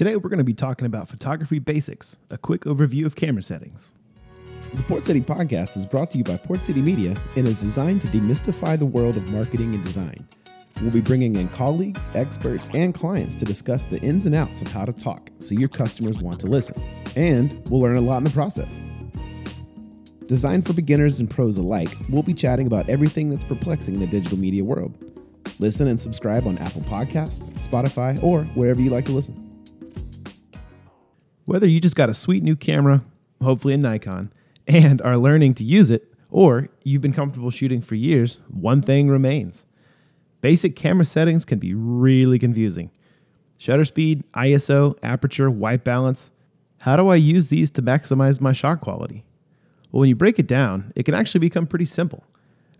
Today, we're going to be talking about photography basics, a quick overview of camera settings. The Port City Podcast is brought to you by Port City Media and is designed to demystify the world of marketing and design. We'll be bringing in colleagues, experts, and clients to discuss the ins and outs of how to talk so your customers want to listen. And we'll learn a lot in the process. Designed for beginners and pros alike, we'll be chatting about everything that's perplexing the digital media world. Listen and subscribe on Apple Podcasts, Spotify, or wherever you like to listen. Whether you just got a sweet new camera, hopefully a Nikon, and are learning to use it, or you've been comfortable shooting for years, one thing remains. Basic camera settings can be really confusing. Shutter speed, ISO, aperture, white balance. How do I use these to maximize my shot quality? Well, when you break it down, it can actually become pretty simple.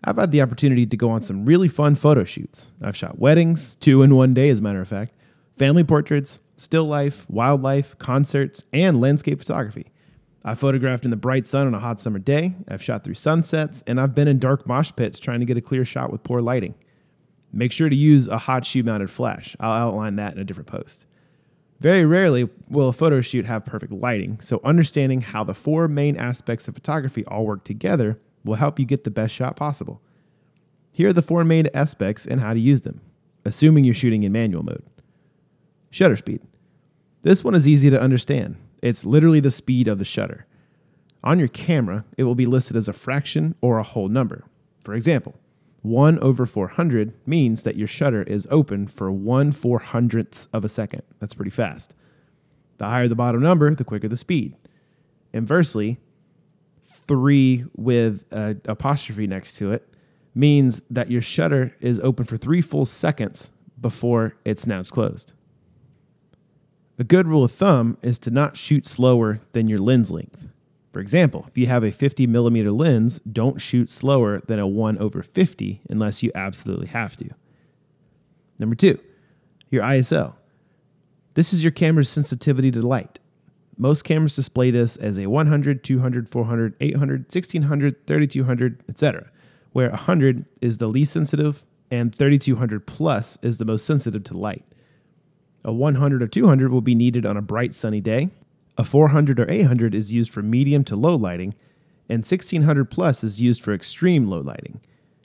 I've had the opportunity to go on some really fun photo shoots. I've shot weddings, 2 in 1 day as a matter of fact, family portraits, still life, wildlife, concerts, and landscape photography. I photographed in the bright sun on a hot summer day, I've shot through sunsets, and I've been in dark mosh pits trying to get a clear shot with poor lighting. Make sure to use a hot shoe-mounted flash. I'll outline that in a different post. Very rarely will a photo shoot have perfect lighting, so understanding how the 4 main aspects of photography all work together will help you get the best shot possible. Here are the 4 main aspects and how to use them, assuming you're shooting in manual mode. Shutter speed. This one is easy to understand. It's literally the speed of the shutter. On your camera, it will be listed as a fraction or a whole number. For example, 1 over 400 means that your shutter is open for 1/400th of a second. That's pretty fast. The higher the bottom number, the quicker the speed. Inversely, 3 with an apostrophe next to it means that your shutter is open for 3 full seconds before it snaps closed. A good rule of thumb is to not shoot slower than your lens length. For example, if you have a 50mm lens, don't shoot slower than a 1 over 50 unless you absolutely have to. Number 2, your ISO. This is your camera's sensitivity to light. Most cameras display this as a 100, 200, 400, 800, 1600, 3200, etc., where 100 is the least sensitive and 3200 plus is the most sensitive to light. A 100 or 200 will be needed on a bright sunny day. A 400 or 800 is used for medium to low lighting, and 1600 plus is used for extreme low lighting.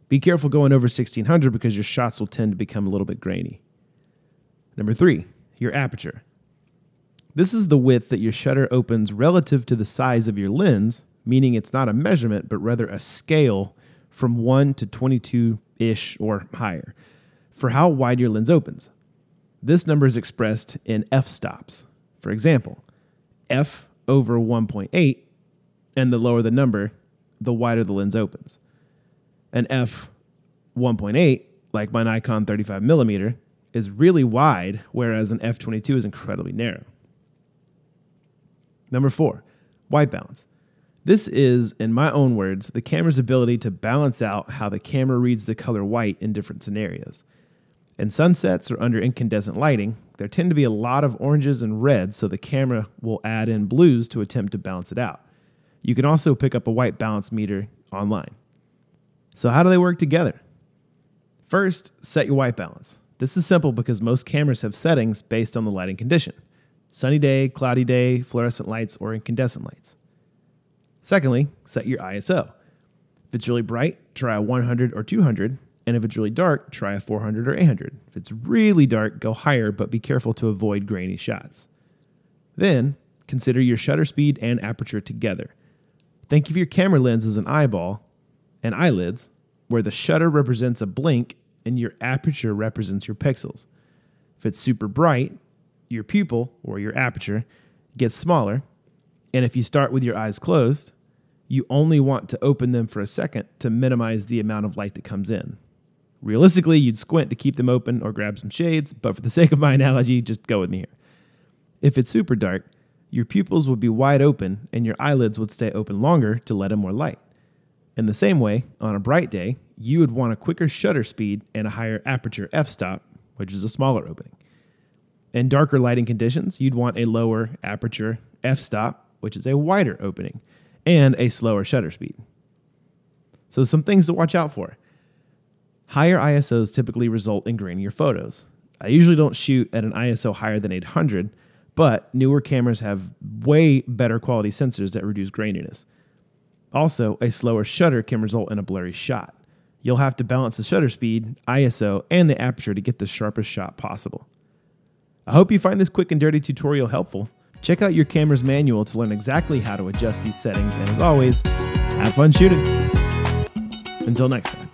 Be careful going over 1600 because your shots will tend to become a little bit grainy. Number 3, your aperture. This is the width that your shutter opens relative to the size of your lens, meaning it's not a measurement, but rather a scale from 1 to 22-ish or higher for how wide your lens opens. This number is expressed in f-stops. For example, f over 1.8, and the lower the number, the wider the lens opens. An f 1.8, like my Nikon 35mm, is really wide, whereas an f22 is incredibly narrow. Number 4, white balance. This is, in my own words, the camera's ability to balance out how the camera reads the color white in different scenarios. In sunsets or under incandescent lighting, there tend to be a lot of oranges and reds, so the camera will add in blues to attempt to balance it out. You can also pick up a white balance meter online. So how do they work together? First, set your white balance. This is simple because most cameras have settings based on the lighting condition. Sunny day, cloudy day, fluorescent lights, or incandescent lights. Secondly, set your ISO. If it's really bright, try a 100 or 200. And if it's really dark, try a 400 or 800. If it's really dark, go higher, but be careful to avoid grainy shots. Then, consider your shutter speed and aperture together. Think of your camera lens as an eyeball and eyelids, where the shutter represents a blink and your aperture represents your pixels. If it's super bright, your pupil, or your aperture, gets smaller, and if you start with your eyes closed, you only want to open them for a second to minimize the amount of light that comes in. Realistically, you'd squint to keep them open or grab some shades, but for the sake of my analogy, just go with me here. If it's super dark, your pupils would be wide open and your eyelids would stay open longer to let in more light. In the same way, on a bright day, you would want a quicker shutter speed and a higher aperture f-stop, which is a smaller opening. In darker lighting conditions, you'd want a lower aperture f-stop, which is a wider opening, and a slower shutter speed. So some things to watch out for. Higher ISOs typically result in grainier photos. I usually don't shoot at an ISO higher than 800, But newer cameras have way better quality sensors that reduce graininess. Also, a slower shutter can result in a blurry shot. You'll have to balance the shutter speed, ISO, and the aperture to get the sharpest shot possible. I hope you find this quick and dirty tutorial helpful. Check out your camera's manual to learn exactly how to adjust these settings, and as always, have fun shooting. Until next time.